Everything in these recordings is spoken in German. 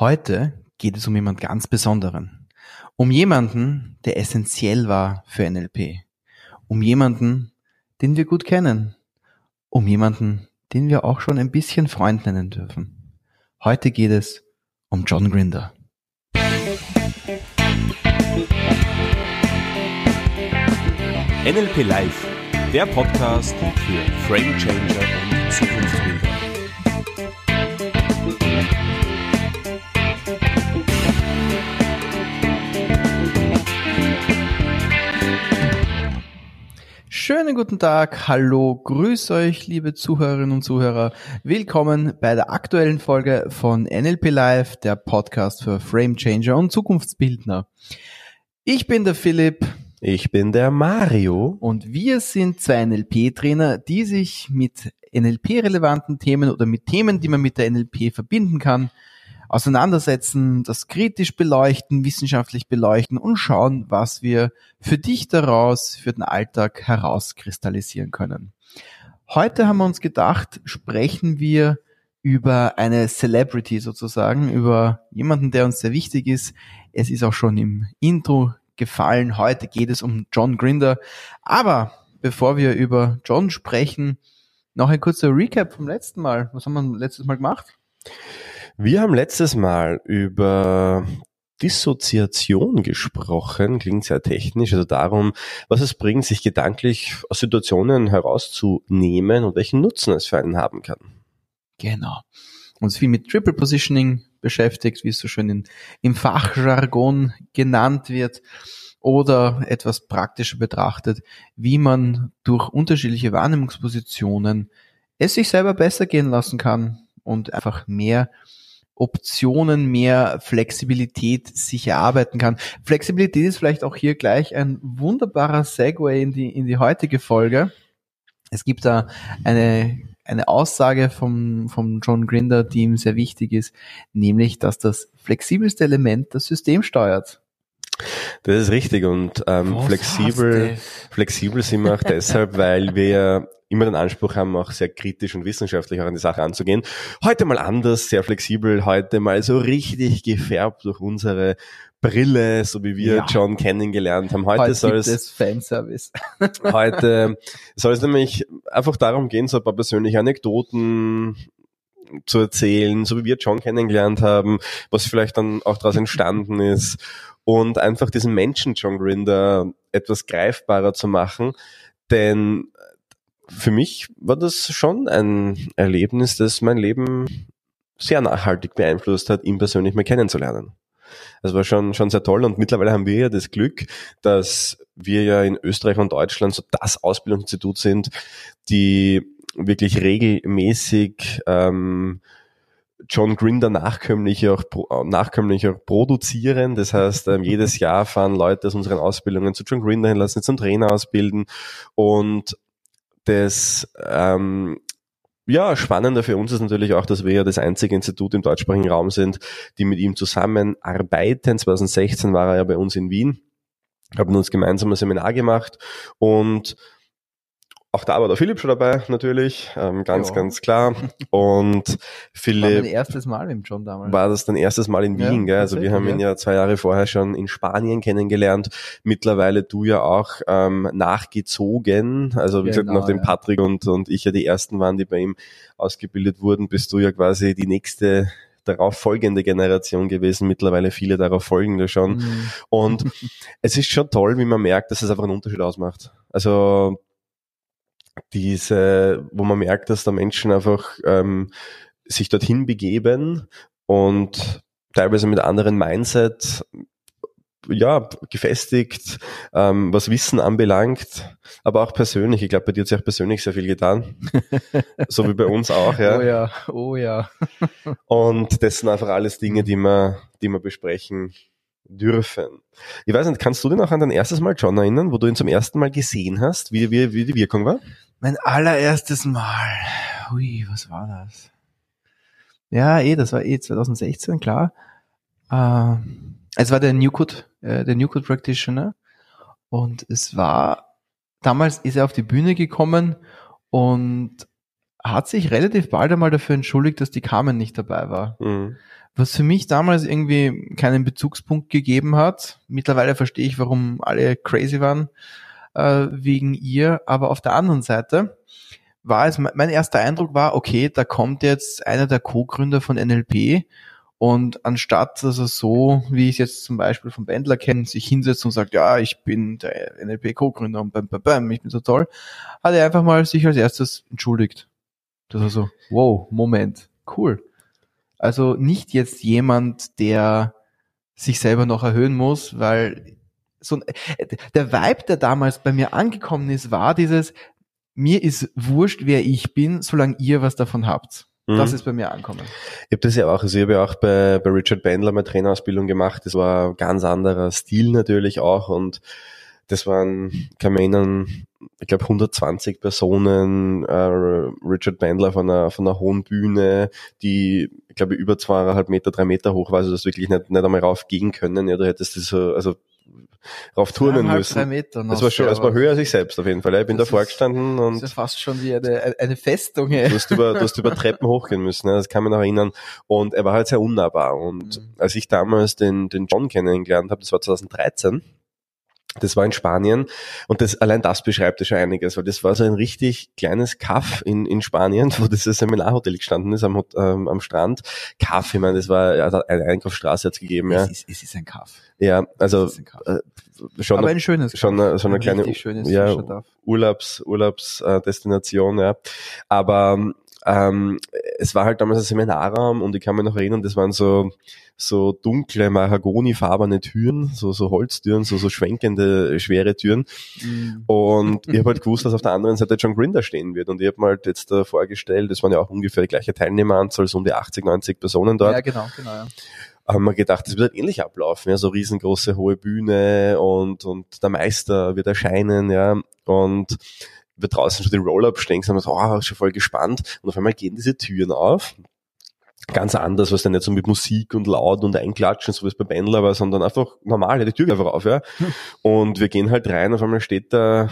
Heute geht es um jemand ganz Besonderen. Um jemanden, der essentiell war für NLP. Um jemanden, den wir gut kennen. Um jemanden, den wir auch schon ein bisschen Freund nennen dürfen. Heute geht es um John Grinder. NLP Live, der Podcast für Frame Changer und Zukunftsbilder. Schönen guten Tag, hallo, grüß euch, liebe Zuhörerinnen und Zuhörer. Willkommen bei der aktuellen Folge von NLP Live, der Podcast für Frame Changer und Zukunftsbildner. Ich bin der Philipp. Ich bin der Mario. Und wir sind zwei NLP-Trainer, die sich mit NLP-relevanten Themen oder mit Themen, die man mit der NLP verbinden kann, auseinandersetzen, das kritisch beleuchten, wissenschaftlich beleuchten und schauen, was wir für dich daraus, für den Alltag herauskristallisieren können. Heute haben wir uns gedacht, sprechen wir über eine Celebrity sozusagen, über jemanden, der uns sehr wichtig ist. Es ist auch schon im Intro gefallen. Heute geht es um John Grinder. Aber bevor wir über John sprechen, noch ein kurzer Recap vom letzten Mal. Was haben wir letztes Mal gemacht? Wir haben letztes Mal über Dissoziation gesprochen, klingt sehr technisch, also darum, was es bringt, sich gedanklich aus Situationen herauszunehmen und welchen Nutzen es für einen haben kann. Genau. Uns viel mit Triple Positioning beschäftigt, wie es so schön im Fachjargon genannt wird, oder etwas praktischer betrachtet, wie man durch unterschiedliche Wahrnehmungspositionen es sich selber besser gehen lassen kann und einfach mehr Optionen, mehr Flexibilität sich erarbeiten kann. Flexibilität ist vielleicht auch hier gleich ein wunderbarer Segway in die heutige Folge. Es gibt da eine Aussage vom John Grinder, die ihm sehr wichtig ist, nämlich, dass das flexibelste Element das System steuert. Das ist richtig und flexibel sind wir auch deshalb, weil wir immer den Anspruch haben, auch sehr kritisch und wissenschaftlich auch an die Sache anzugehen. Heute mal anders, sehr flexibel, heute mal so richtig gefärbt durch unsere Brille, so wie wir John kennengelernt haben. Heute soll es nämlich einfach darum gehen, so ein paar persönliche Anekdoten zu erzählen, so wie wir John kennengelernt haben, was vielleicht dann auch daraus entstanden ist und einfach diesen Menschen John Grinder etwas greifbarer zu machen, denn für mich war das schon ein Erlebnis, das mein Leben sehr nachhaltig beeinflusst hat, ihn persönlich mal kennenzulernen. Das war schon sehr toll und mittlerweile haben wir ja das Glück, dass wir ja in Österreich und Deutschland so das Ausbildungsinstitut sind, die wirklich regelmäßig John Grinder nachkömmlicher produzieren. Das heißt, jedes Jahr fahren Leute aus unseren Ausbildungen zu John Grinder hin, lassen sich zum Trainer ausbilden und Das Spannende für uns ist natürlich auch, dass wir ja das einzige Institut im deutschsprachigen Raum sind, die mit ihm zusammenarbeiten. 2016 war er ja bei uns in Wien, haben uns gemeinsam ein Seminar gemacht und auch da war der Philipp schon dabei, natürlich, ganz klar. Und Philipp. War mein erstes Mal mit John damals. War das dein erstes Mal in Wien, gell? Also wir haben ihn ja 2 Jahre vorher schon in Spanien kennengelernt. Mittlerweile du ja auch nachgezogen. Also wie gesagt, nachdem Patrick und ich ja die ersten waren, die bei ihm ausgebildet wurden, bist du ja quasi die nächste darauf folgende Generation gewesen, mittlerweile viele darauf folgende schon. Mhm. Und es ist schon toll, wie man merkt, dass es einfach einen Unterschied ausmacht. Also wo man merkt, dass da Menschen einfach sich dorthin begeben und teilweise mit anderen Mindset, gefestigt, was Wissen anbelangt, aber auch persönlich. Ich glaube, bei dir hat sich auch persönlich sehr viel getan, so wie bei uns auch. Ja. Oh ja. Und das sind einfach alles Dinge, die wir besprechen dürfen. Ich weiß nicht, kannst du dich noch an dein erstes Mal John erinnern, wo du ihn zum ersten Mal gesehen hast, wie die Wirkung war? Mein allererstes Mal. Ui, was war das? Ja, das war 2016, klar. Es war der New Code Practitioner und damals ist er auf die Bühne gekommen und hat sich relativ bald einmal dafür entschuldigt, dass die Carmen nicht dabei war. Mhm. Was für mich damals irgendwie keinen Bezugspunkt gegeben hat. Mittlerweile verstehe ich, warum alle crazy waren wegen ihr. Aber auf der anderen Seite war es, mein erster Eindruck war, okay, da kommt jetzt einer der Co-Gründer von NLP und anstatt, dass er so, wie ich es jetzt zum Beispiel vom Bandler kenne, sich hinsetzt und sagt, ja, ich bin der NLP-Co-Gründer und ich bin so toll, hat er einfach mal sich als erstes entschuldigt. Das war so, wow, Moment, cool. Also nicht jetzt jemand, der sich selber noch erhöhen muss, weil so der Vibe, der damals bei mir angekommen ist, war dieses, mir ist wurscht, wer ich bin, solange ihr was davon habt. Das ist bei mir angekommen. Ich habe das ja auch, bei Richard Bandler meine Trainerausbildung gemacht. Das war ein ganz anderer Stil natürlich auch und das waren, kann man erinnern, ich glaube 120 Personen, Richard Bandler von einer hohen Bühne, die, ich glaube, über 2,5 Meter, 3 Meter hoch war, also das wirklich nicht einmal raufgehen können. Ja, du hättest das so, also rauf turnen müssen. 3 Meter noch, das war höher als ich selbst auf jeden Fall. Ich bin davor gestanden und. Das ist ja fast schon wie eine Festung. Ey. Du hast über Treppen hochgehen müssen, das kann man noch erinnern. Und er war halt sehr unnahbar. Und als ich damals den John kennengelernt habe, das war 2013, das war in Spanien und allein das beschreibt ja schon einiges, weil das war so ein richtig kleines Kaff in Spanien, wo dieses Seminarhotel gestanden ist am Strand. Kaff, ich meine, das war eine Einkaufsstraße hat's gegeben. Ja. Es ist ein Kaff. Ja, also schon aber ein schönes Kaff. Schon eine kleine Urlaubsdestination. Ja. Aber es war halt damals ein Seminarraum und ich kann mich noch erinnern, das waren so dunkle, mahagonifarbene Türen, so Holztüren, so schwenkende, schwere Türen. Mhm. Und ich habe halt gewusst, dass auf der anderen Seite John Grinder stehen wird. Und ich habe mir halt jetzt vorgestellt, das waren ja auch ungefähr die gleiche Teilnehmeranzahl, so um die 80, 90 Personen dort. Ja, genau, ja. Haben wir gedacht, das wird halt ähnlich ablaufen, ja, so riesengroße, hohe Bühne und der Meister wird erscheinen, ja, und wir draußen schon den Roll-Up stehen, sind wir so, schon voll gespannt. Und auf einmal gehen diese Türen auf. Ganz anders, was dann nicht so mit Musik und laut und einklatschen, so wie es bei Bandler war, sondern einfach normal, die Tür geht einfach auf, ja. Und wir gehen halt rein, auf einmal steht da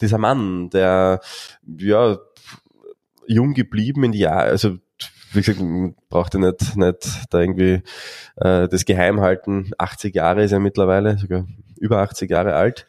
dieser Mann, der, ja, jung geblieben in die Jahre, also, wie gesagt, braucht er nicht da irgendwie das Geheim halten. 80 Jahre ist er mittlerweile, sogar über 80 Jahre alt.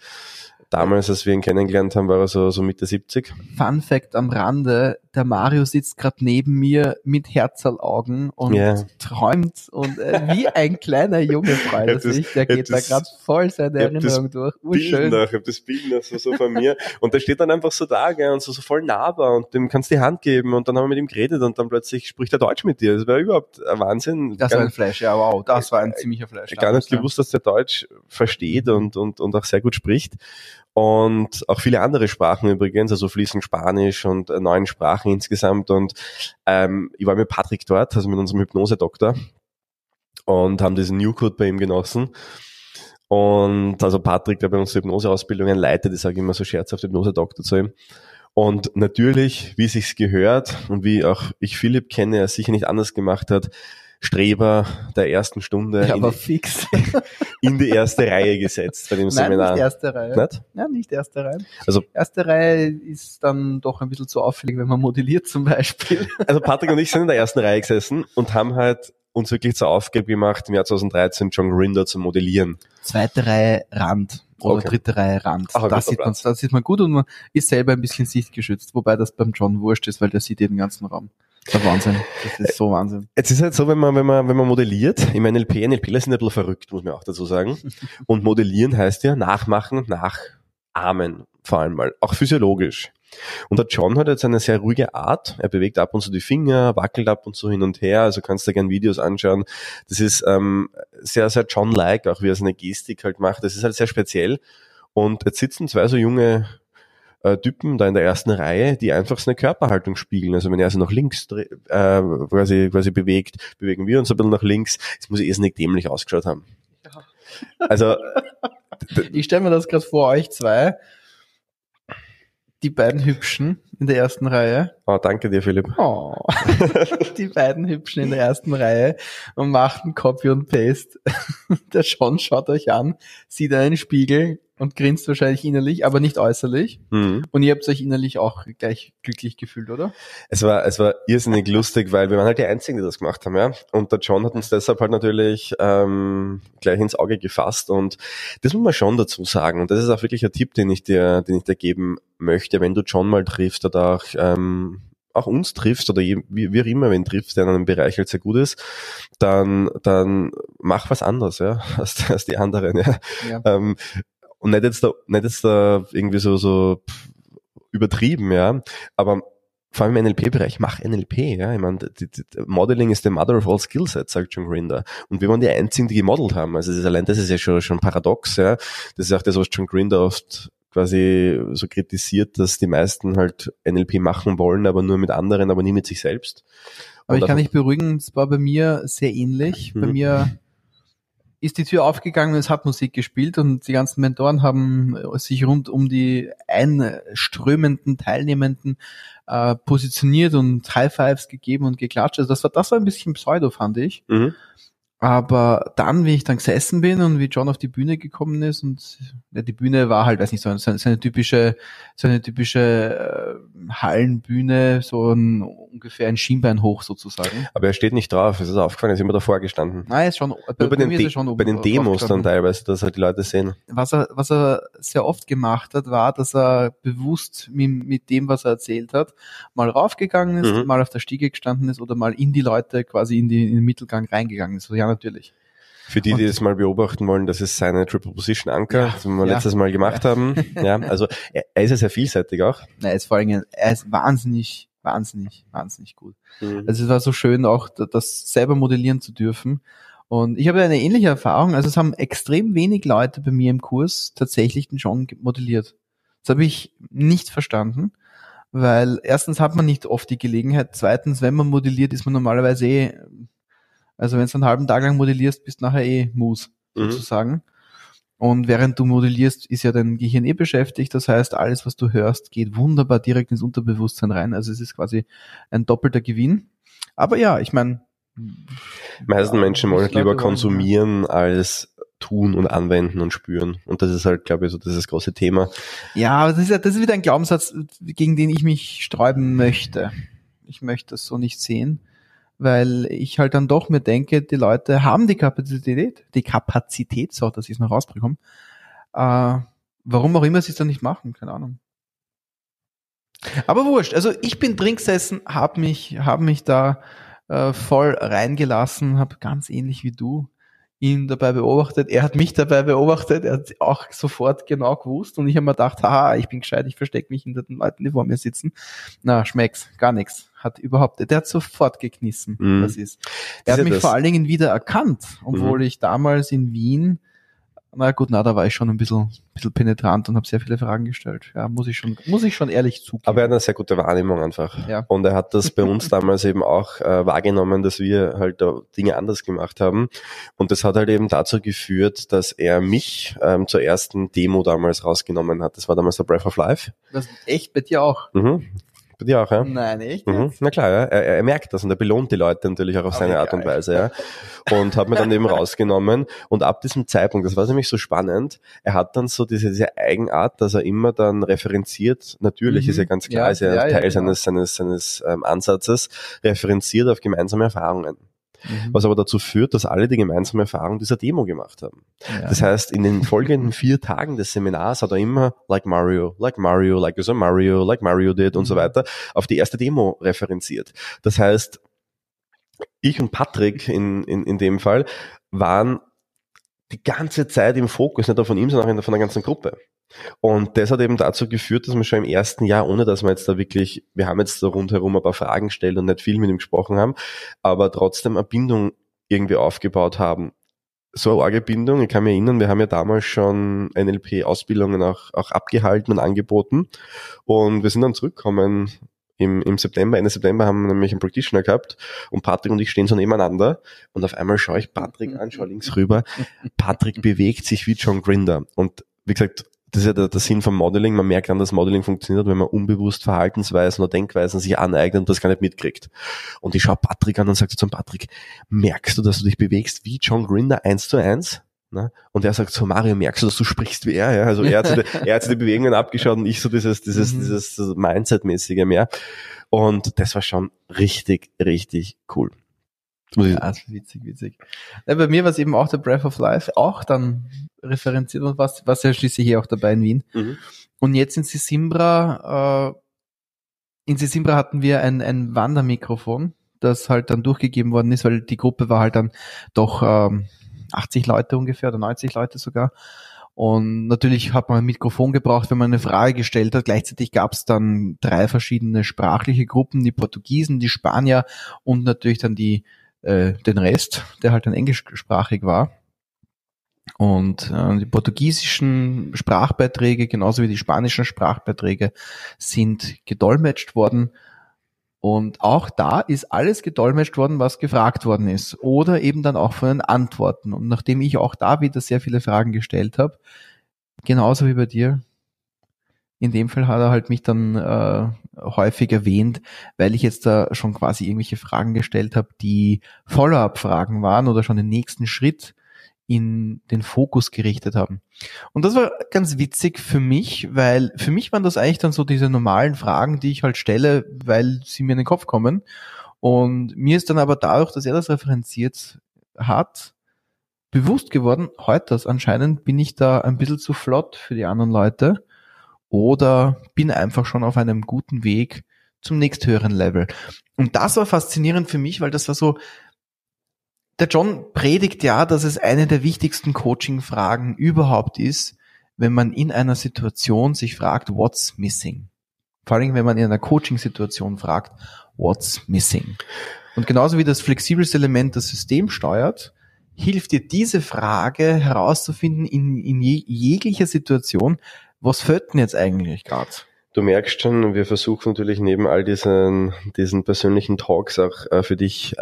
Damals, als wir ihn kennengelernt haben, war er so Mitte 70. Fun Fact am Rande, der Mario sitzt gerade neben mir mit Herzerlaugen und träumt und wie ein kleiner Junge freut er sich, der geht da gerade voll seine Erinnerung durch. Urschön. Ich habe das Bild noch so von mir und der steht dann einfach so da, gell, und so voll nahbar und dem kannst du die Hand geben und dann haben wir mit ihm geredet und dann plötzlich spricht er Deutsch mit dir. Das war überhaupt ein Wahnsinn. Das war ein Flash, ja wow, das war ein ziemlicher Flash. Gar nicht gewusst, dass der Deutsch versteht und auch sehr gut spricht. Und auch viele andere Sprachen übrigens, also fließend Spanisch und 9 Sprachen insgesamt. Und ich war mit Patrick dort, also mit unserem Hypnose-Doktor, und haben diesen New Code bei ihm genossen. Und also Patrick, der bei uns die Hypnose-Ausbildungen leitet, ich sage immer so scherzhaft Hypnose-Doktor zu ihm. Und natürlich, wie es sich gehört und wie auch ich Philipp kenne, er sicher nicht anders gemacht hat, Streber der ersten Stunde in die erste Reihe gesetzt bei dem Seminar. Nicht erste Reihe. Nicht? Nein, nicht erste Reihe. Also erste Reihe ist dann doch ein bisschen zu auffällig, wenn man modelliert zum Beispiel. Also Patrick und ich sind in der ersten Reihe gesessen und haben halt uns wirklich zur Aufgabe gemacht, im Jahr 2013 John Grinder zu modellieren. Zweite Reihe Rand oder dritte Reihe Rand. Ach, das sieht man gut und man ist selber ein bisschen sichtgeschützt, wobei das beim John wurscht ist, weil der sieht den ganzen Raum. Das ist Wahnsinn. Das ist so Wahnsinn. Jetzt ist halt so, wenn man modelliert, im NLPler sind ein bisschen verrückt, muss man auch dazu sagen. Und modellieren heißt ja nachmachen, nachahmen, vor allem mal, auch physiologisch. Und der John hat jetzt eine sehr ruhige Art. Er bewegt ab und zu die Finger, wackelt ab und zu hin und her. Also kannst du gerne Videos anschauen. Das ist sehr, sehr John-like, auch wie er seine Gestik halt macht. Das ist halt sehr speziell. Und jetzt sitzen zwei so junge Typen da in der ersten Reihe, die einfach seine Körperhaltung spiegeln. Also wenn er sich nach links quasi bewegt, bewegen wir uns ein bisschen nach links. Jetzt muss ich irrsinnig dämlich ausgeschaut haben. Ja. Also ich stelle mir das gerade vor, euch zwei, die beiden Hübschen in der ersten Reihe. Oh, danke dir, Philipp. Oh. Die beiden Hübschen in der ersten Reihe und macht ein Copy und Paste. Der John schaut euch an, sieht einen Spiegel, und grinst wahrscheinlich innerlich, aber nicht äußerlich. Mhm. Und ihr habt euch innerlich auch gleich glücklich gefühlt, oder? Es war irrsinnig lustig, weil wir waren halt die Einzigen, die das gemacht haben, ja. Und der John hat uns deshalb halt natürlich gleich ins Auge gefasst. Und das muss man schon dazu sagen. Und das ist auch wirklich ein Tipp, den ich dir geben möchte, wenn du John mal triffst oder auch uns triffst oder wie auch immer, wenn triffst, der in einem Bereich halt sehr gut ist, dann mach was anderes, ja, als die anderen, ja. Ja. Und nicht jetzt da irgendwie so übertrieben, ja, aber vor allem im NLP-Bereich, mach NLP, ja. Ich meine, Modeling ist the mother of all skillsets, sagt John Grinder. Und wir waren die Einzigen, die gemodelt haben. Also das ist ja schon paradox, ja. Das ist auch das, was John Grinder oft quasi so kritisiert, dass die meisten halt NLP machen wollen, aber nur mit anderen, aber nie mit sich selbst. Aber ich kann dich beruhigen, es war bei mir sehr ähnlich. Mhm. Bei mir ist die Tür aufgegangen und es hat Musik gespielt und die ganzen Mentoren haben sich rund um die einströmenden Teilnehmenden positioniert und High Fives gegeben und geklatscht. Also das war ein bisschen Pseudo, fand ich. Mhm. Aber dann, wie ich dann gesessen bin und wie John auf die Bühne gekommen ist und ja, die Bühne war halt, weiß nicht, so eine typische Hallenbühne, ungefähr ein Schienbein hoch sozusagen. Aber er steht nicht drauf, es ist aufgefallen, er ist immer davor gestanden. Nein, ist schon, bei den Demos dann teilweise, dass halt die Leute sehen. Was er sehr oft gemacht hat, war, dass er bewusst mit dem, was er erzählt hat, mal raufgegangen ist, mal auf der Stiege gestanden ist oder mal in die Leute quasi in den Mittelgang reingegangen ist. Ja, natürlich. Für die das mal beobachten wollen, das ist seine Triple Position Anker, das wir letztes Mal gemacht haben. Ja, also er ist ja sehr vielseitig auch. Nein, er ist wahnsinnig gut. Mhm. Also es war so schön auch, das selber modellieren zu dürfen. Und ich habe eine ähnliche Erfahrung. Also es haben extrem wenig Leute bei mir im Kurs tatsächlich den John modelliert. Das habe ich nicht verstanden. Weil erstens hat man nicht oft die Gelegenheit. Zweitens, wenn man modelliert, ist man normalerweise also wenn du einen halben Tag lang modellierst, bist du nachher Mus, sozusagen. Und während du modellierst, ist ja dein Gehirn beschäftigt. Das heißt, alles, was du hörst, geht wunderbar direkt ins Unterbewusstsein rein. Also es ist quasi ein doppelter Gewinn. Aber ja, ich meine... meisten Menschen wollen lieber konsumieren als tun und anwenden und spüren. Und das ist halt, glaube ich, so das große Thema. Ja, aber das ist wieder ein Glaubenssatz, gegen den ich mich sträuben möchte. Ich möchte das so nicht sehen. Weil ich halt dann doch mir denke, die Leute haben die Kapazität, so, dass ich es noch rausbekomme. Warum auch immer sie es dann nicht machen, keine Ahnung. Aber wurscht, also ich bin drin gesessen, hab mich da voll reingelassen, hab ganz ähnlich wie du ihn dabei beobachtet, er hat mich dabei beobachtet, er hat auch sofort genau gewusst und ich habe mir gedacht, haha, ich bin gescheit, ich verstecke mich hinter den Leuten, die vor mir sitzen. Na, schmeckt's, gar nichts. Der hat sofort geknissen, was ist. Er hat mich vor allen Dingen wieder erkannt, obwohl ich damals in Wien, da war ich schon ein bisschen penetrant und habe sehr viele Fragen gestellt. Ja, muss ich schon ehrlich zugeben. Aber er hat eine sehr gute Wahrnehmung einfach. Ja. Und er hat das bei uns damals eben auch wahrgenommen, dass wir halt da Dinge anders gemacht haben. Und das hat halt eben dazu geführt, dass er mich zur ersten Demo damals rausgenommen hat. Das war damals der Breath of Life. Das ist echt bei dir auch. Mhm. Bei dir auch, ja? Nein, echt? Mhm. Na klar, ja. Er merkt das und er belohnt die Leute natürlich auch auf seine Art und Weise, ja. Und hat mir dann eben rausgenommen und ab diesem Zeitpunkt, das war nämlich so spannend, er hat dann so diese Eigenart, dass er immer dann referenziert, natürlich ist ja ganz klar, ist ja Teil seines Ansatzes, referenziert auf gemeinsame Erfahrungen. Mhm. Was aber dazu führt, dass alle die gemeinsame Erfahrung dieser Demo gemacht haben. Ja. Das heißt, in den folgenden 4 Tagen des Seminars hat er immer like Mario did und so weiter auf die erste Demo referenziert. Das heißt, ich und Patrick in dem Fall waren die ganze Zeit im Fokus, nicht nur von ihm, sondern auch von der ganzen Gruppe. Und das hat eben dazu geführt, dass wir schon im ersten Jahr, ohne dass wir jetzt da wirklich, wir haben jetzt da rundherum ein paar Fragen gestellt und nicht viel mit ihm gesprochen haben, aber trotzdem eine Bindung irgendwie aufgebaut haben. So eine arge Bindung, ich kann mich erinnern, wir haben ja damals schon NLP-Ausbildungen auch abgehalten und angeboten und wir sind dann zurückgekommen Ende September haben wir nämlich einen Practitioner gehabt und Patrick und ich stehen so nebeneinander und auf einmal schaue ich Patrick an, schaue links rüber, Patrick bewegt sich wie John Grinder und wie gesagt, das ist ja der Sinn vom Modeling. Man merkt dann, dass Modeling funktioniert, wenn man unbewusst Verhaltensweisen oder Denkweisen sich aneignet und das gar nicht mitkriegt. Und ich schaue Patrick an und sage zum Patrick, merkst du, dass du dich bewegst wie John Grinder 1:1? Ne? Und er sagt so, Mario, merkst du, dass du sprichst wie er? Ja? Also er hat so die Bewegungen abgeschaut und ich so dieses Mindset-mäßige mehr. Und das war schon richtig, richtig cool. Ja, witzig. Ja, bei mir war es eben auch der Breath of Life, auch dann referenziert und was ja schließlich hier auch dabei in Wien. Mhm. Und jetzt in Sesimbra hatten wir ein Wandermikrofon, das halt dann durchgegeben worden ist, weil die Gruppe war halt dann doch 80 Leute ungefähr oder 90 Leute sogar. Und natürlich hat man ein Mikrofon gebraucht, wenn man eine Frage gestellt hat. Gleichzeitig gab es dann 3 verschiedene sprachliche Gruppen, die Portugiesen, die Spanier und natürlich dann den Rest, der halt dann englischsprachig war. Und die portugiesischen Sprachbeiträge, genauso wie die spanischen Sprachbeiträge, sind gedolmetscht worden. Und auch da ist alles gedolmetscht worden, was gefragt worden ist. Oder eben dann auch von den Antworten. Und nachdem ich auch da wieder sehr viele Fragen gestellt habe, genauso wie bei dir, in dem Fall hat er halt mich dann häufig erwähnt, weil ich jetzt da schon quasi irgendwelche Fragen gestellt habe, die Follow-up-Fragen waren oder schon den nächsten Schritt in den Fokus gerichtet haben. Und das war ganz witzig für mich, weil für mich waren das eigentlich dann so diese normalen Fragen, die ich halt stelle, weil sie mir in den Kopf kommen. Und mir ist dann aber dadurch, dass er das referenziert hat, bewusst geworden, heute das anscheinend bin ich da ein bisschen zu flott für die anderen Leute oder bin einfach schon auf einem guten Weg zum nächsthöheren Level. Und das war faszinierend für mich, weil das war so, der John predigt ja, dass es eine der wichtigsten Coaching-Fragen überhaupt ist, wenn man in einer Situation sich fragt, what's missing? Vor allem, wenn man in einer Coaching-Situation fragt, what's missing? Und genauso wie das flexibles Element das System steuert, hilft dir diese Frage herauszufinden in jeglicher Situation, was fällt denn jetzt eigentlich gerade? Du merkst schon, wir versuchen natürlich neben all diesen persönlichen Talks auch für dich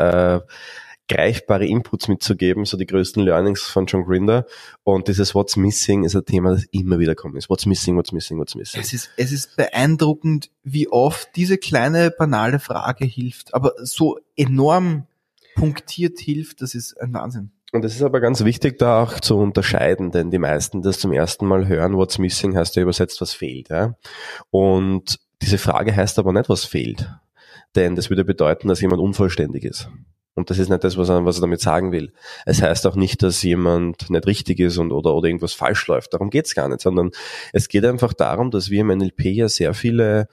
greifbare Inputs mitzugeben, so die größten Learnings von John Grinder. Und dieses What's Missing ist ein Thema, das immer wieder kommt. What's Missing. Es ist beeindruckend, wie oft diese kleine, banale Frage hilft, aber so enorm punktiert hilft, das ist ein Wahnsinn. Und es ist aber ganz wichtig, da auch zu unterscheiden, denn die meisten, die das zum ersten Mal hören, What's Missing heißt ja übersetzt, was fehlt. Ja? Und diese Frage heißt aber nicht, was fehlt. Denn das würde bedeuten, dass jemand unvollständig ist. Und das ist nicht das, was er damit sagen will. Es heißt auch nicht, dass jemand nicht richtig ist und oder irgendwas falsch läuft. Darum geht's gar nicht, sondern es geht einfach darum, dass wir im NLP ja sehr viele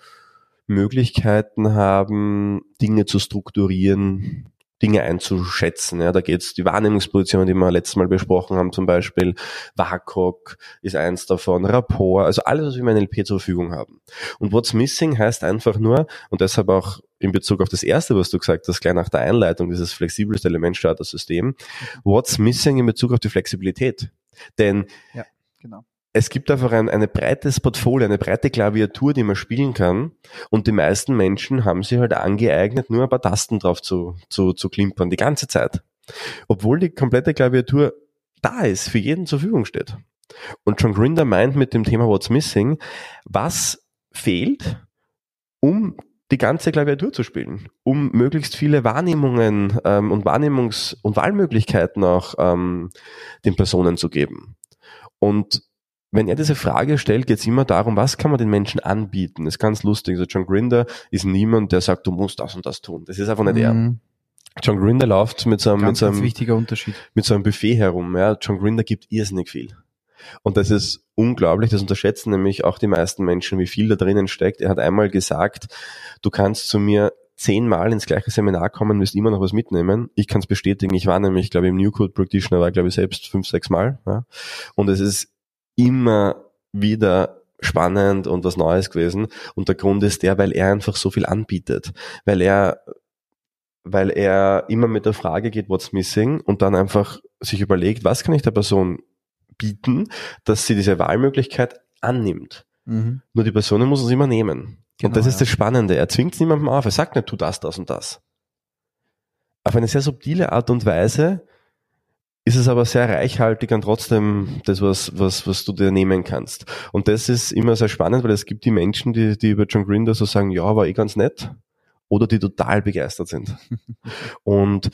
Möglichkeiten haben, Dinge zu strukturieren, Dinge einzuschätzen. Ja, da geht's die Wahrnehmungspositionen, die wir letztes Mal besprochen haben, zum Beispiel WACOC ist eins davon, Rapport, also alles, was wir im NLP zur Verfügung haben. Und What's Missing heißt einfach nur, und deshalb auch in Bezug auf das Erste, was du gesagt hast, gleich nach der Einleitung, dieses flexibles Element steuert das System, What's Missing in Bezug auf die Flexibilität? Denn ja, genau. Es gibt einfach ein breites Portfolio, eine breite Klaviatur, die man spielen kann. Und die meisten Menschen haben sich halt angeeignet, nur ein paar Tasten drauf zu klimpern, die ganze Zeit. Obwohl die komplette Klaviatur da ist, für jeden zur Verfügung steht. Und John Grinder meint mit dem Thema What's Missing, was fehlt, um die ganze Klaviatur zu spielen, um möglichst viele Wahrnehmungen und Wahrnehmungs- und Wahlmöglichkeiten auch den Personen zu geben. Und wenn er diese Frage stellt, geht es immer darum, was kann man den Menschen anbieten? Das ist ganz lustig. Also John Grinder ist niemand, der sagt, du musst das und das tun. Das ist einfach nicht er. John Grinder läuft mit so einem Buffet herum. Ja. John Grinder gibt irrsinnig viel. Und das ist unglaublich, das unterschätzen nämlich auch die meisten Menschen, wie viel da drinnen steckt. Er hat einmal gesagt, du kannst zu mir 10-mal ins gleiche Seminar kommen, wirst immer noch was mitnehmen. Ich kann es bestätigen, ich war nämlich, glaube ich, im New Code Practitioner, selbst 5-6 Mal. Ja. Und es ist immer wieder spannend und was Neues gewesen. Und der Grund ist der, weil er einfach so viel anbietet, weil er immer mit der Frage geht, what's missing? Und dann einfach sich überlegt, was kann ich der Person bieten, dass sie diese Wahlmöglichkeit annimmt. Mhm. Nur die Person muss es immer nehmen. Genau, und das ist das Spannende. Er zwingt niemandem auf. Er sagt nicht, tu das, das und das. Auf eine sehr subtile Art und Weise ist es aber sehr reichhaltig und trotzdem das, was du dir nehmen kannst. Und das ist immer sehr spannend, weil es gibt die Menschen, die über John Grinder so sagen, ja, war eh ganz nett. Oder die total begeistert sind. Und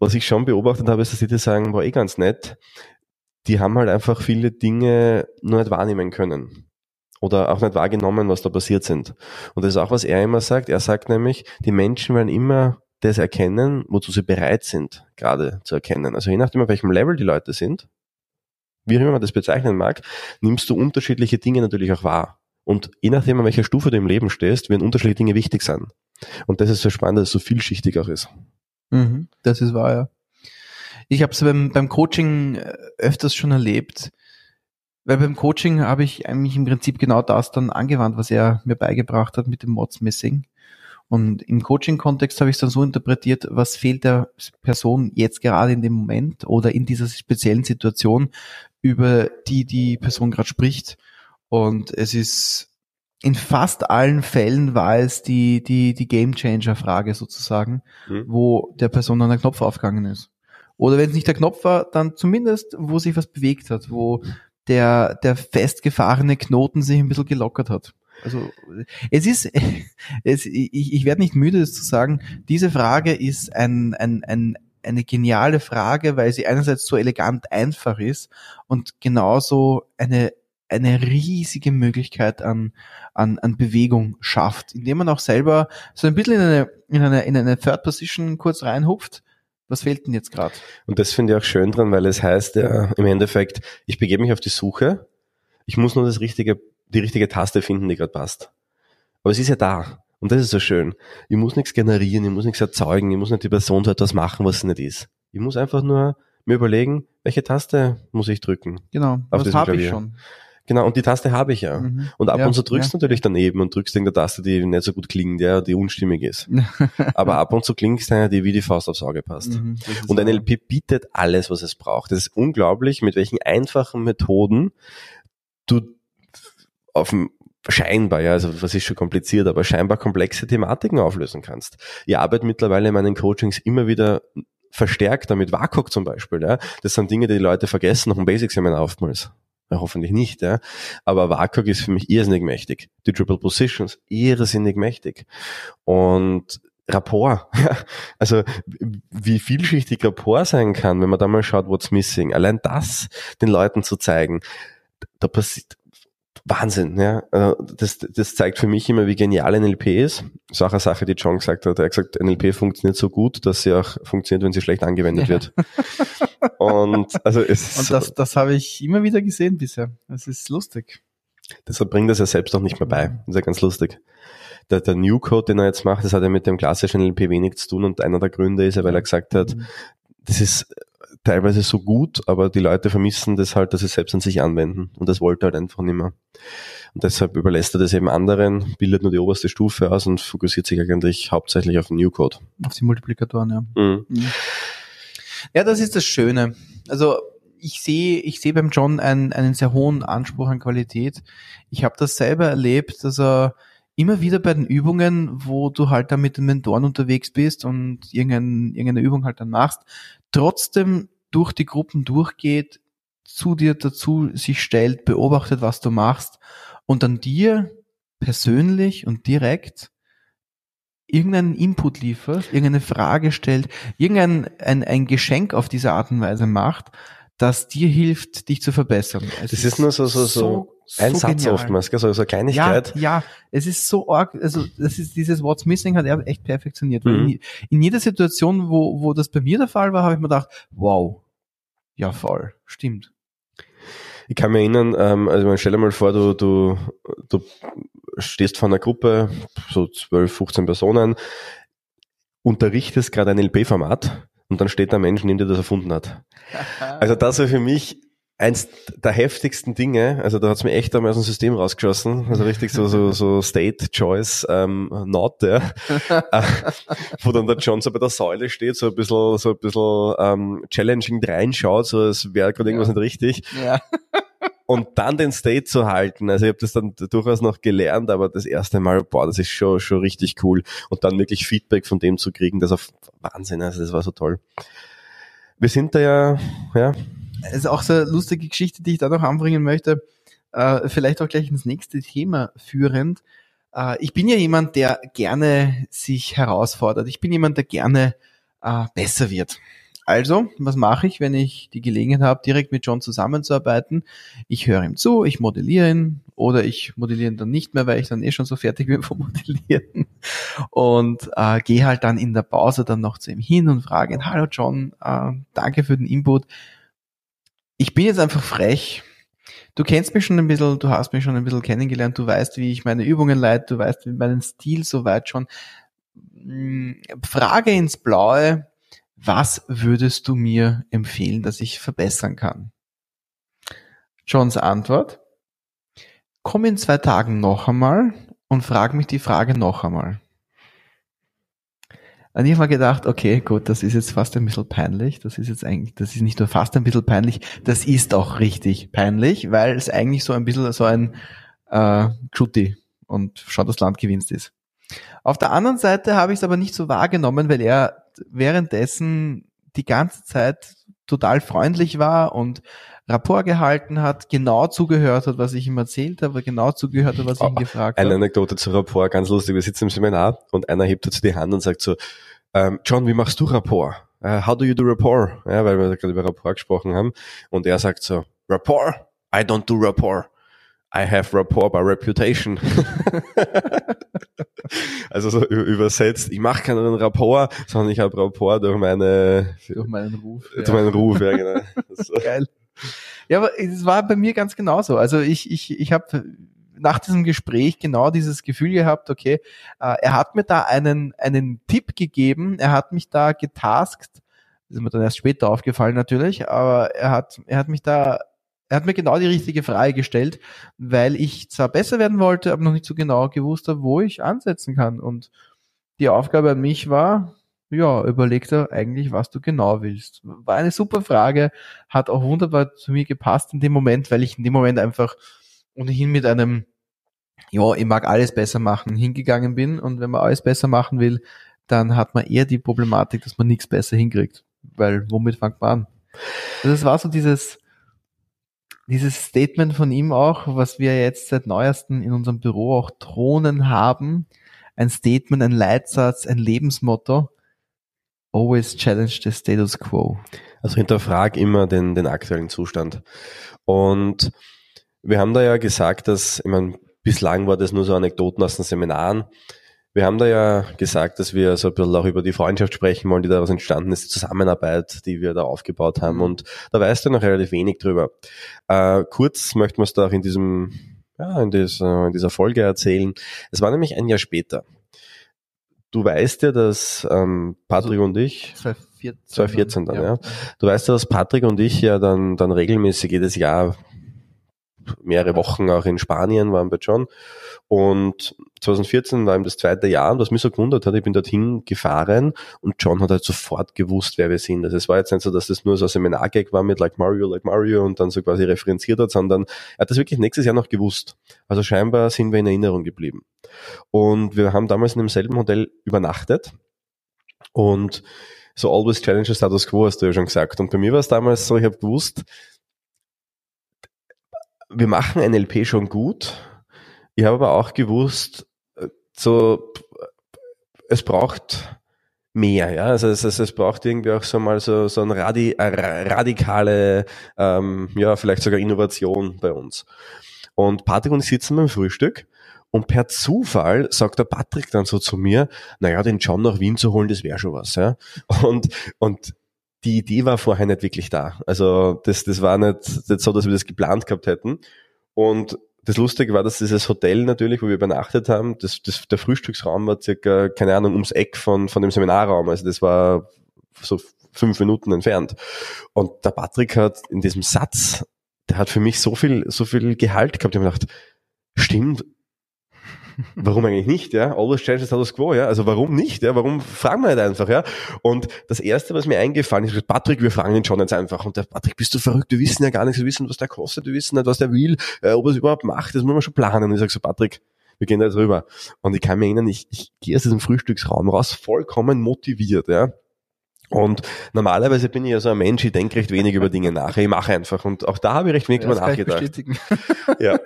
was ich schon beobachtet habe, ist, dass die sagen, war eh ganz nett. die haben halt einfach viele Dinge nur nicht wahrnehmen können oder auch nicht wahrgenommen, was da passiert sind. Und das ist auch, was er immer sagt. Er sagt nämlich, die Menschen werden immer das erkennen, wozu sie bereit sind, gerade zu erkennen. Also je nachdem, auf welchem Level die Leute sind, wie immer man das bezeichnen mag, nimmst du unterschiedliche Dinge natürlich auch wahr. Und je nachdem, an welcher Stufe du im Leben stehst, werden unterschiedliche Dinge wichtig sein. Und das ist so spannend, dass es so vielschichtig auch ist. Mhm, das ist wahr, ja. Ich habe es beim Coaching öfters schon erlebt, weil beim Coaching habe ich eigentlich im Prinzip genau das dann angewandt, was er mir beigebracht hat mit dem Mods-Missing. Und im Coaching-Kontext habe ich es dann so interpretiert, was fehlt der Person jetzt gerade in dem Moment oder in dieser speziellen Situation, über die die Person gerade spricht. Und es ist, in fast allen Fällen war es die Game-Changer-Frage sozusagen, wo der Person dann der Knopf aufgegangen ist. Oder wenn es nicht der Knopf war, dann zumindest, wo sich was bewegt hat, wo der festgefahrene Knoten sich ein bisschen gelockert hat. Also ich werde nicht müde, das zu sagen, diese Frage ist eine geniale Frage, weil sie einerseits so elegant einfach ist und genauso eine riesige Möglichkeit an Bewegung schafft, indem man auch selber so ein bisschen in eine Third Position kurz reinhupft. Was fehlt denn jetzt gerade? Und das finde ich auch schön dran, weil es heißt ja im Endeffekt, ich begebe mich auf die Suche, ich muss nur die richtige Taste finden, die gerade passt. Aber es ist ja da. Und das ist so schön. Ich muss nichts generieren, ich muss nichts erzeugen, ich muss nicht die Person so etwas machen, was sie nicht ist. Ich muss einfach nur mir überlegen, welche Taste muss ich drücken? Genau, das habe ich schon. Genau, und die Taste habe ich ja. Mhm. Und ab und zu drückst du natürlich daneben und drückst irgendeine Taste, die nicht so gut klingt, ja, die unstimmig ist. Aber ab und zu klingst du ja, die wie die Faust aufs Auge passt. Mhm, und NLP bietet alles, was es braucht. Das ist unglaublich, mit welchen einfachen Methoden du scheinbar komplexe Thematiken auflösen kannst. Ich arbeite mittlerweile in meinen Coachings immer wieder verstärkt damit, WACOC zum Beispiel, ja. Das sind Dinge, die Leute vergessen, noch im Basic-Seminar oftmals. Ja, hoffentlich nicht, ja. Aber WACOG ist für mich irrsinnig mächtig. Die Triple Positions, irrsinnig mächtig. Und Rapport, ja. Also, wie vielschichtig Rapport sein kann, wenn man da mal schaut, what's missing. Allein das den Leuten zu zeigen, da passiert Wahnsinn, ja. Das zeigt für mich immer, wie genial NLP ist. Das ist auch eine Sache, die John gesagt hat. Er hat gesagt, NLP funktioniert so gut, dass sie auch funktioniert, wenn sie schlecht angewendet wird. Und also das habe ich immer wieder gesehen bisher. Das ist lustig. Deshalb bringt das ja selbst auch nicht mehr bei. Das ist ja ganz lustig. Der New Code, den er jetzt macht, das hat ja mit dem klassischen NLP wenig zu tun. Und einer der Gründe ist ja, weil er gesagt hat, das ist teilweise so gut, aber die Leute vermissen das halt, dass sie selbst an sich anwenden. Und das wollte er halt einfach nicht mehr. Und deshalb überlässt er das eben anderen, bildet nur die oberste Stufe aus und fokussiert sich eigentlich hauptsächlich auf den New Code. Auf die Multiplikatoren, ja. Mhm. Mhm. Ja, das ist das Schöne. Also ich sehe beim John einen sehr hohen Anspruch an Qualität. Ich habe das selber erlebt, dass er immer wieder bei den Übungen, wo du halt dann mit den Mentoren unterwegs bist und irgendeine Übung halt dann machst, trotzdem durch die Gruppen durchgeht, zu dir dazu sich stellt, beobachtet, was du machst und dann dir persönlich und direkt irgendeinen Input liefert, irgendeine Frage stellt, ein Geschenk auf diese Art und Weise macht, das dir hilft, dich zu verbessern. Das ist nur so ein Satz genial. Oftmals, gell? So eine Kleinigkeit. Ja, es ist so arg, also das ist dieses What's Missing hat er echt perfektioniert. Mhm. In jeder Situation, wo das bei mir der Fall war, habe ich mir gedacht, wow, ja voll, stimmt. Ich kann mir erinnern, also stell dir mal vor, du stehst vor einer Gruppe, so 12, 15 Personen, unterrichtest gerade ein NLP-Format und dann steht der Mensch, neben dir das erfunden hat. Also das war für mich eins der heftigsten Dinge, also da hat's mir echt einmal aus dem System rausgeschossen, also richtig so State Choice Not, ja. Wo dann der John so bei der Säule steht, so ein bisschen challenging reinschaut, so als wäre gerade irgendwas nicht richtig. Ja. Und dann den State zu halten, also ich habe das dann durchaus noch gelernt, aber das erste Mal, boah, das ist schon richtig cool. Und dann wirklich Feedback von dem zu kriegen, das auf Wahnsinn, also das war so toll. Wir sind da ja. Es ist auch so eine lustige Geschichte, die ich da noch anbringen möchte, vielleicht auch gleich ins nächste Thema führend. Ich bin ja jemand, der gerne sich herausfordert. Ich bin jemand, der gerne besser wird. Also, was mache ich, wenn ich die Gelegenheit habe, direkt mit John zusammenzuarbeiten? Ich höre ihm zu, ich modelliere ihn oder ich modelliere ihn dann nicht mehr, weil ich dann eh schon so fertig bin vom Modellieren und gehe halt dann in der Pause dann noch zu ihm hin und frage ihn, hallo John, danke für den Input. Ich bin jetzt einfach frech. Du kennst mich schon ein bisschen, du hast mich schon ein bisschen kennengelernt, du weißt, wie ich meine Übungen leite, du weißt, wie meinen Stil soweit schon. Frage ins Blaue, was würdest du mir empfehlen, dass ich verbessern kann? Johns Antwort, komm in 2 Tagen noch einmal und frag mich die Frage noch einmal. Und ich habe mir gedacht, okay, gut, das ist jetzt fast ein bisschen peinlich. Das ist nicht nur fast ein bisschen peinlich, das ist auch richtig peinlich, weil es eigentlich so ein bisschen so ein Schutti und schon das Land gewinnt ist. Auf der anderen Seite habe ich es aber nicht so wahrgenommen, weil er währenddessen die ganze Zeit total freundlich war und Rapport gehalten hat, genau zugehört hat, was ich ihm erzählt habe, genau zugehört hat, was ich ihn gefragt habe. Eine Anekdote zu Rapport, ganz lustig. Wir sitzen im Seminar und einer hebt dazu die Hand und sagt so, John, wie machst du Rapport? How do you do Rapport? Ja, weil wir gerade über Rapport gesprochen haben. Und er sagt so, Rapport? I don't do Rapport. I have rapport by reputation. Also so übersetzt, ich mache keinen Rapport, sondern ich habe Rapport durch meinen Ruf, ja genau. Geil. Ja, aber es war bei mir ganz genauso. Also ich habe nach diesem Gespräch genau dieses Gefühl gehabt, okay, er hat mir da einen Tipp gegeben, er hat mich da getaskt, das ist mir dann erst später aufgefallen natürlich, aber er hat mir genau die richtige Frage gestellt, weil ich zwar besser werden wollte, aber noch nicht so genau gewusst habe, wo ich ansetzen kann. Und die Aufgabe an mich war, ja, überleg dir eigentlich, was du genau willst. War eine super Frage, hat auch wunderbar zu mir gepasst in dem Moment, weil ich in dem Moment einfach ohnehin mit einem, ja, ich mag alles besser machen, hingegangen bin. Und wenn man alles besser machen will, dann hat man eher die Problematik, dass man nichts besser hinkriegt. Weil womit fängt man an? Also es war so dieses Statement von ihm auch, was wir jetzt seit Neuestem in unserem Büro auch Drohnen haben, ein Statement, ein Leitsatz, ein Lebensmotto, always challenge the status quo. Also hinterfrag immer den aktuellen Zustand. Und wir haben da ja gesagt, dass, ich meine, bislang war das nur so Anekdoten aus den Seminaren, wir haben da ja gesagt, dass wir so ein bisschen auch über die Freundschaft sprechen wollen, die daraus entstanden ist, die Zusammenarbeit, die wir da aufgebaut haben. Und da weißt du noch relativ wenig drüber. Kurz möchten wir es da auch in dieser Folge erzählen. Es war nämlich ein Jahr später. Du weißt ja, dass Patrick und ich... 2014 dann, ja. Du weißt ja, dass Patrick und ich ja dann regelmäßig jedes Jahr mehrere Wochen auch in Spanien waren bei John. Und 2014 war ihm das 2. Jahr und was mich so gewundert hat, ich bin dorthin gefahren und John hat halt sofort gewusst, wer wir sind. Also es war jetzt nicht so, dass das nur so ein Seminar-Gag war mit like Mario und dann so quasi referenziert hat, sondern er hat das wirklich nächstes Jahr noch gewusst. Also scheinbar sind wir in Erinnerung geblieben. Und wir haben damals in demselben Hotel übernachtet und so always challenge the status quo, hast du ja schon gesagt. Und bei mir war es damals so, ich habe gewusst, wir machen NLP schon gut. Ich habe aber auch gewusst, so, es braucht mehr, ja. Also es braucht irgendwie auch so mal so eine radikale, ja, vielleicht sogar Innovation bei uns. Und Patrick und ich sitzen beim Frühstück und per Zufall sagt der Patrick dann so zu mir, naja, den John nach Wien zu holen, das wäre schon was, ja. Und die Idee war vorher nicht wirklich da. Also das war nicht so, dass wir das geplant gehabt hätten. Und das Lustige war, dass dieses Hotel natürlich, wo wir übernachtet haben, der Frühstücksraum war circa, keine Ahnung, ums Eck von dem Seminarraum. Also das war so 5 Minuten entfernt. Und der Patrick hat in diesem Satz, der hat für mich so viel Gehalt gehabt. Ich habe mir gedacht, stimmt, warum eigentlich nicht, ja? Always change the status quo, ja? Also warum nicht, ja? Warum fragen wir nicht einfach, ja? Und das Erste, was mir eingefallen ist, Patrick, wir fragen den John jetzt einfach. Und der Patrick, bist du verrückt? Wir wissen ja gar nichts. Wir wissen, was der kostet. Wir wissen nicht, was der will, ob er es überhaupt macht. Das muss man schon planen. Und ich sage so, Patrick, wir gehen da jetzt rüber. Und ich kann mir erinnern, ich gehe aus diesem Frühstücksraum raus, vollkommen motiviert, ja? Und normalerweise bin ich ja so ein Mensch, ich denke recht wenig über Dinge nach, ich mache einfach. Und auch da habe ich recht wenig drüber nachgedacht. Ja.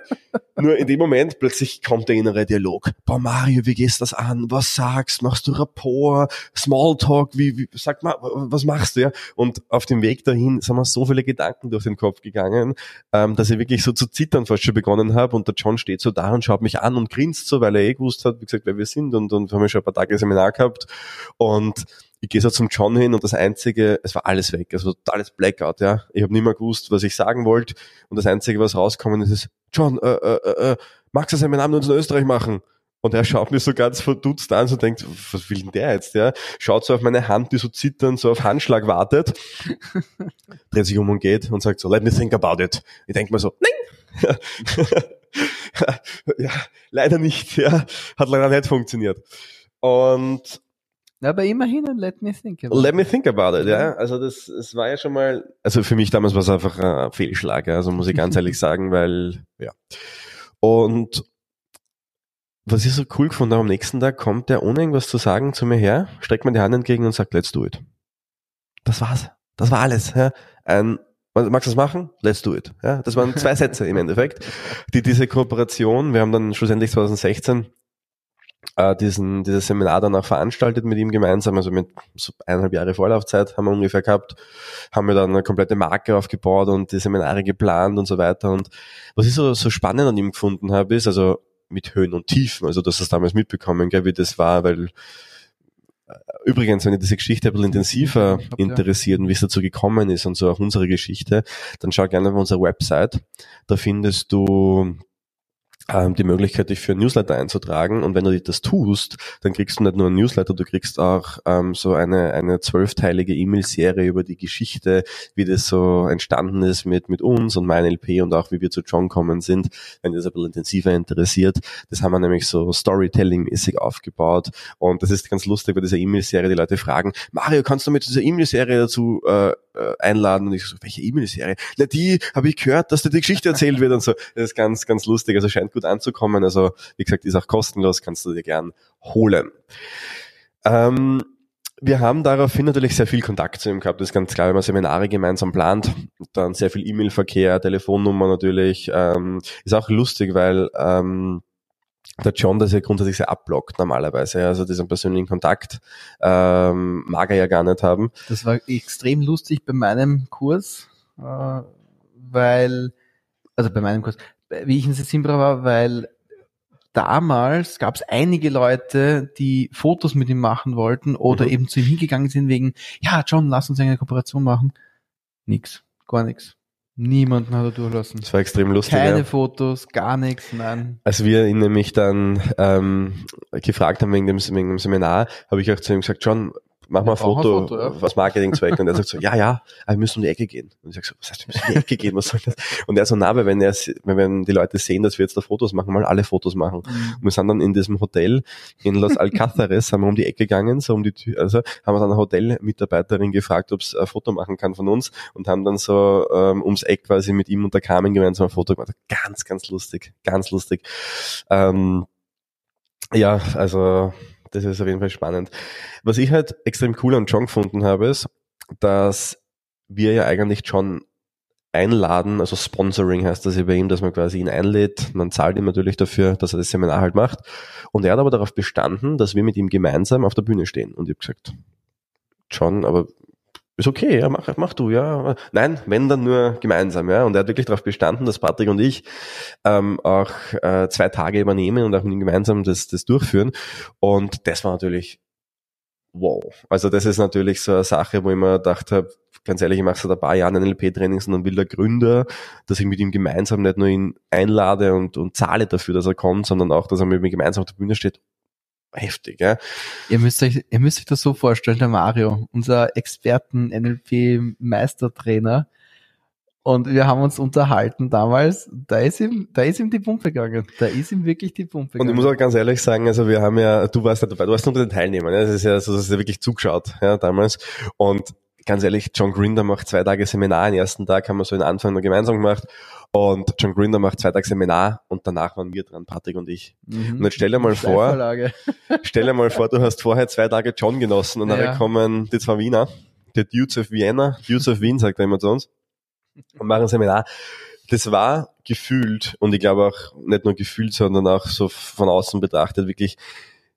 Nur in dem Moment plötzlich kommt der innere Dialog. Boah, Mario, wie gehst du das an? Was sagst? Machst du Rapport? Smalltalk? Wie sag mal, was machst du? Ja? Und auf dem Weg dahin sind mir so viele Gedanken durch den Kopf gegangen, dass ich wirklich so zu zittern fast schon begonnen habe. Und der John steht so da und schaut mich an und grinst so, weil er eh gewusst hat, wie gesagt, wer wir sind. Und wir haben ja schon ein paar Tage Seminar gehabt. Und ich gehe so zum John hin und das Einzige, es war alles weg, also totales Blackout, ja. Ich habe nicht mehr gewusst, was ich sagen wollte und das Einzige, was rausgekommen ist, ist, John, magst du das Seminar mit uns in Österreich machen? Und er schaut mir so ganz verdutzt an, so denkt, was will denn der jetzt, ja? Schaut so auf meine Hand, die so zittern, so auf Handschlag wartet, dreht sich um und geht und sagt so, let me think about it. Ich denke mir so, nein! Ja, leider nicht, ja. Hat leider nicht funktioniert. Und aber immerhin, let me think about it. Let me think about it, ja. Also das war ja schon mal, also für mich damals war es einfach ein Fehlschlag, also muss ich ganz ehrlich sagen, weil, ja. Und was ich so cool gefunden habe, am nächsten Tag kommt der, ohne irgendwas zu sagen, zu mir her, streckt mir die Hand entgegen und sagt, let's do it. Das war's. Das war alles. Ja. Magst du das machen? Let's do it. Ja. Das waren 2 Sätze im Endeffekt, die diese Kooperation, wir haben dann schlussendlich 2016 dieses Seminar dann auch veranstaltet mit ihm gemeinsam, also mit so 1,5 Jahre Vorlaufzeit haben wir ungefähr gehabt, haben wir dann eine komplette Marke aufgebaut und die Seminare geplant und so weiter. Und was ich so spannend an ihm gefunden habe, ist, also mit Höhen und Tiefen, also dass das damals mitbekommen, gell, wie das war, weil übrigens, wenn ihr diese Geschichte ein bisschen intensiver interessiert und wie es dazu gekommen ist und so auch unsere Geschichte, dann schau gerne auf unsere Website, da findest du die Möglichkeit, dich für einen Newsletter einzutragen. Und wenn du das tust, dann kriegst du nicht nur einen Newsletter, du kriegst auch so eine 12-teilige E-Mail-Serie über die Geschichte, wie das so entstanden ist mit uns und mein NLP und auch wie wir zu John kommen sind, wenn dir das ein bisschen intensiver interessiert. Das haben wir nämlich so Storytelling-mäßig aufgebaut. Und das ist ganz lustig bei dieser E-Mail-Serie, die Leute fragen, Mario, kannst du mit dieser E-Mail-Serie dazu einladen? Und ich so, welche E-Mail-Serie? Na, die habe ich gehört, dass dir die Geschichte erzählt wird und so. Das ist ganz, ganz lustig. Also scheint gut anzukommen. Also, wie gesagt, ist auch kostenlos, kannst du dir gern holen. Wir haben daraufhin natürlich sehr viel Kontakt zu ihm gehabt. Das ist ganz klar, wenn man Seminare gemeinsam plant, dann sehr viel E-Mail-Verkehr, Telefonnummer natürlich. Ist auch lustig, weil der John das ja grundsätzlich sehr abblockt normalerweise, also diesen persönlichen Kontakt mag er ja gar nicht haben. Das war extrem lustig bei meinem Kurs, wie ich in Sesimbra war, weil damals gab es einige Leute, die Fotos mit ihm machen wollten oder eben zu ihm hingegangen sind wegen, ja John, lass uns eine Kooperation machen. Nix, gar nichts. Niemanden hat er durchlassen. Das war extrem lustig. Keine Fotos, gar nichts, nein. Als wir ihn nämlich dann gefragt haben wegen dem Seminar, habe ich auch zu ihm gesagt, John, mach mal ein Foto ja. Was Marketingzweck. Und er sagt so, ja, aber wir müssen um die Ecke gehen. Und ich sag so, was heißt, wir müssen um die Ecke gehen? Was soll das? Und er so, na, weil wenn die Leute sehen, dass wir jetzt da Fotos machen, mal alle Fotos machen. Und wir sind dann in diesem Hotel in Los Alcázares, haben wir um die Ecke gegangen, so um die Tür, also haben wir dann eine Hotelmitarbeiterin gefragt, ob sie ein Foto machen kann von uns und haben dann so ums Eck quasi mit ihm und der Carmen gemeinsam ein Foto gemacht. Ganz, ganz lustig, ganz lustig. Ja, also das ist auf jeden Fall spannend. Was ich halt extrem cool an John gefunden habe, ist, dass wir ja eigentlich John einladen, also Sponsoring heißt das ja bei ihm, dass man quasi ihn einlädt, man zahlt ihm natürlich dafür, dass er das Seminar halt macht. Und er hat aber darauf bestanden, dass wir mit ihm gemeinsam auf der Bühne stehen. Und ich habe gesagt, John, aber ist okay, ja, mach du, ja. Nein, wenn, dann nur gemeinsam, ja. Und er hat wirklich darauf bestanden, dass Patrick und ich auch 2 Tage übernehmen und auch mit ihm gemeinsam das durchführen. Und das war natürlich wow. Also das ist natürlich so eine Sache, wo ich mir gedacht habe, ganz ehrlich, ich mache seit ein paar Jahren NLP-Trainings und dann will der Gründer, dass ich mit ihm gemeinsam nicht nur ihn einlade und zahle dafür, dass er kommt, sondern auch, dass er mit mir gemeinsam auf der Bühne steht. Heftig, ja. Ihr müsst euch das so vorstellen, der Mario, unser Experten-NLP-Meistertrainer. Und wir haben uns unterhalten damals, da ist ihm die Pumpe gegangen. Da ist ihm wirklich die Pumpe gegangen. Und ich muss auch ganz ehrlich sagen, also wir haben ja, du warst ja dabei, du warst unter den Teilnehmern, ja. Das ist ja so, dass ihr wirklich zugeschaut, ja, damals. Und ganz ehrlich, John Grinder macht 2 Tage Seminar. Am ersten Tag haben wir so den Anfang noch gemeinsam gemacht. Und John Grinder macht 2 Tage Seminar und danach waren wir dran, Patrick und ich. Und jetzt stell dir mal vor, du hast vorher 2 Tage John genossen und dann kommen die 2 Wiener der Dudes of Vienna, Dudes of Wien, sagt er immer zu uns, und machen ein Seminar. Das war gefühlt, und ich glaube auch nicht nur gefühlt, sondern auch so von außen betrachtet, wirklich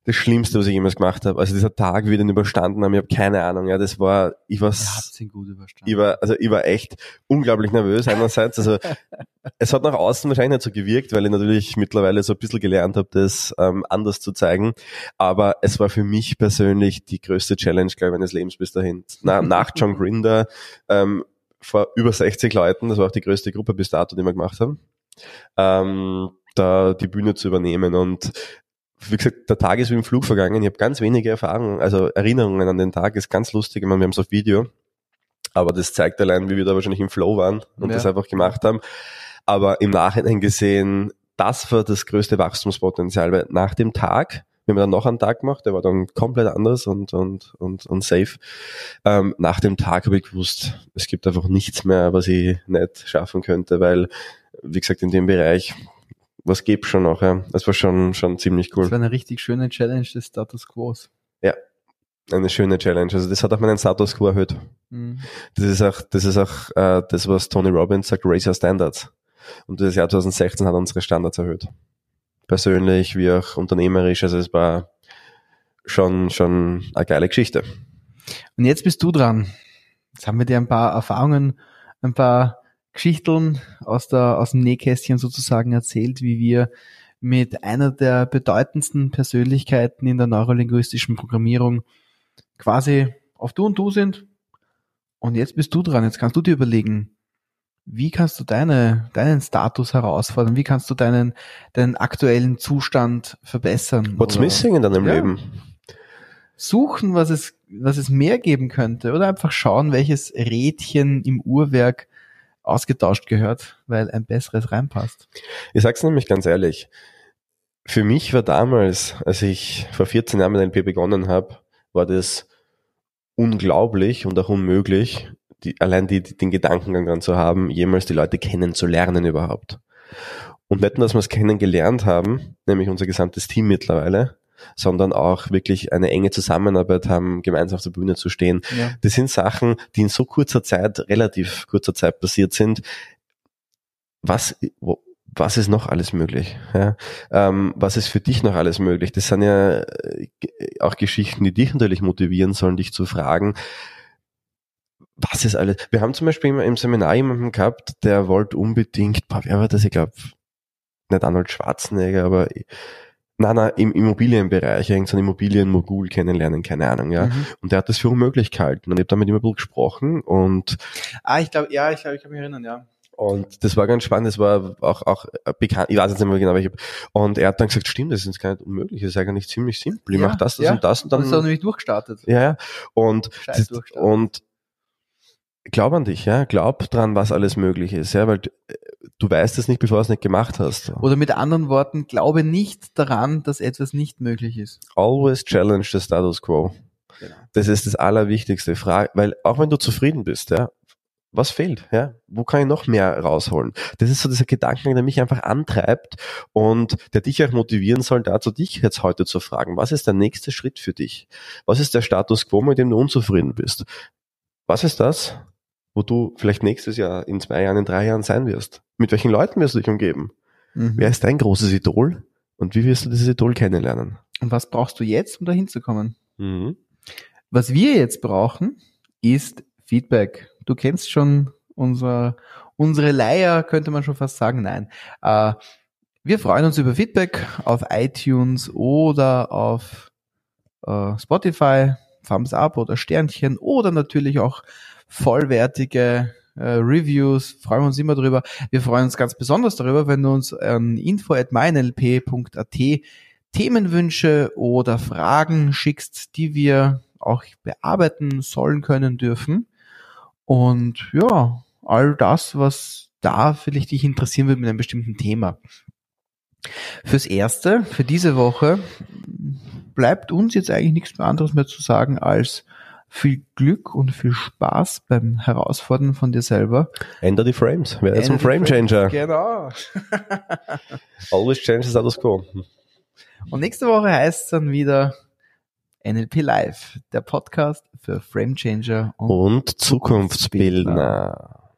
das Schlimmste, was ich jemals gemacht habe. Also dieser Tag, wie wir den überstanden haben, ich habe keine Ahnung. Ja, das war, ich war echt unglaublich nervös einerseits. Also es hat nach außen wahrscheinlich nicht so gewirkt, weil ich natürlich mittlerweile so ein bisschen gelernt habe, das anders zu zeigen. Aber es war für mich persönlich die größte Challenge, glaube ich, meines Lebens bis dahin. Nach John Grinder vor über 60 Leuten, das war auch die größte Gruppe bis dato, die wir gemacht haben, da die Bühne zu übernehmen. Und wie gesagt, der Tag ist wie im Flug vergangen. Ich habe ganz wenige Erfahrungen, also Erinnerungen an den Tag. Ist ganz lustig. Ich meine, wir haben es auf Video, aber das zeigt allein, wie wir da wahrscheinlich im Flow waren und das einfach gemacht haben. Aber im Nachhinein gesehen, das war das größte Wachstumspotenzial, weil nach dem Tag, wir haben dann noch einen Tag gemacht, der war dann komplett anders und safe. Nach dem Tag habe ich gewusst, es gibt einfach nichts mehr, was ich nicht schaffen könnte, weil, wie gesagt, in dem Bereich... Was gibt's schon noch? Ja. Das war schon ziemlich cool. Das war eine richtig schöne Challenge des Status Quos. Ja, eine schöne Challenge. Also das hat auch meinen Status Quo erhöht. Mhm. Das ist auch das, was Tony Robbins sagt, raise your standards. Und das Jahr 2016 hat unsere Standards erhöht. Persönlich wie auch unternehmerisch. Also es war schon eine geile Geschichte. Und jetzt bist du dran. Jetzt haben wir dir ein paar Erfahrungen, ein paar Geschichteln aus dem Nähkästchen sozusagen erzählt, wie wir mit einer der bedeutendsten Persönlichkeiten in der neurolinguistischen Programmierung quasi auf Du und Du sind. Und jetzt bist du dran. Jetzt kannst du dir überlegen, wie kannst du deinen Status herausfordern? Wie kannst du deinen aktuellen Zustand verbessern? What's missing in deinem Leben? Suchen, was es mehr geben könnte, oder einfach schauen, welches Rädchen im Uhrwerk ausgetauscht gehört, weil ein besseres reinpasst. Ich sag's nämlich ganz ehrlich, für mich war damals, als ich vor 14 Jahren mit NLP begonnen habe, war das unglaublich und auch unmöglich, den Gedankengang dran zu haben, jemals die Leute kennenzulernen überhaupt. Und nicht nur, dass wir es kennengelernt haben, nämlich unser gesamtes Team mittlerweile, sondern auch wirklich eine enge Zusammenarbeit haben, gemeinsam auf der Bühne zu stehen. Ja. Das sind Sachen, die in so kurzer Zeit, relativ kurzer Zeit passiert sind. Was ist noch alles möglich? Ja? Was ist für dich noch alles möglich? Das sind ja auch Geschichten, die dich natürlich motivieren sollen, dich zu fragen, was ist alles? Wir haben zum Beispiel im Seminar jemanden gehabt, der wollte unbedingt, wer war das? Ich glaube, nicht Arnold Schwarzenegger, aber... Nein, im Immobilienbereich, irgendein Immobilienmogul kennenlernen, keine Ahnung, ja. Mhm. Und der hat das für unmöglich gehalten. Und ich habe da mit ihm ein bisschen gesprochen und... Ich kann mich erinnern, ja. Und das war ganz spannend, das war auch bekannt, ich weiß jetzt nicht mehr genau, und er hat dann gesagt, stimmt, das ist gar nicht unmöglich, das ist eigentlich ziemlich simpel, ich mache das und das und dann... Und ist auch nämlich durchgestartet. Ja, und... Glaub an dich, ja. Glaub dran, was alles möglich ist, ja, weil du weißt es nicht, bevor du es nicht gemacht hast. Oder mit anderen Worten, glaube nicht daran, dass etwas nicht möglich ist. Always challenge the status quo. Genau. Das ist das Allerwichtigste. Weil auch wenn du zufrieden bist, ja, was fehlt, ja? Wo kann ich noch mehr rausholen? Das ist so dieser Gedankengang, der mich einfach antreibt und der dich auch motivieren soll, dazu dich jetzt heute zu fragen, was ist der nächste Schritt für dich? Was ist der Status quo, mit dem du unzufrieden bist? Was ist das, wo du vielleicht nächstes Jahr, in 2 Jahren, in 3 Jahren sein wirst? Mit welchen Leuten wirst du dich umgeben? Mhm. Wer ist dein großes Idol? Und wie wirst du dieses Idol kennenlernen? Und was brauchst du jetzt, um da hinzukommen? Mhm. Was wir jetzt brauchen, ist Feedback. Du kennst schon unsere Leier, könnte man schon fast sagen. Nein. Wir freuen uns über Feedback auf iTunes oder auf Spotify. Thumbs up oder Sternchen oder natürlich auch vollwertige Reviews, freuen wir uns immer drüber. Wir freuen uns ganz besonders darüber, wenn du uns an info@meinlp.at Themenwünsche oder Fragen schickst, die wir auch bearbeiten sollen, können, dürfen. Und ja, all das, was da vielleicht dich interessieren wird mit einem bestimmten Thema. Fürs Erste, für diese Woche, bleibt uns jetzt eigentlich nichts mehr anderes mehr zu sagen als viel Glück und viel Spaß beim Herausfordern von dir selber. Ändere die Frames. Wer ist ein Framechanger? Genau. Always change the status quo. Und nächste Woche heißt es dann wieder NLP Live, der Podcast für Framechanger und Zukunftsbildner.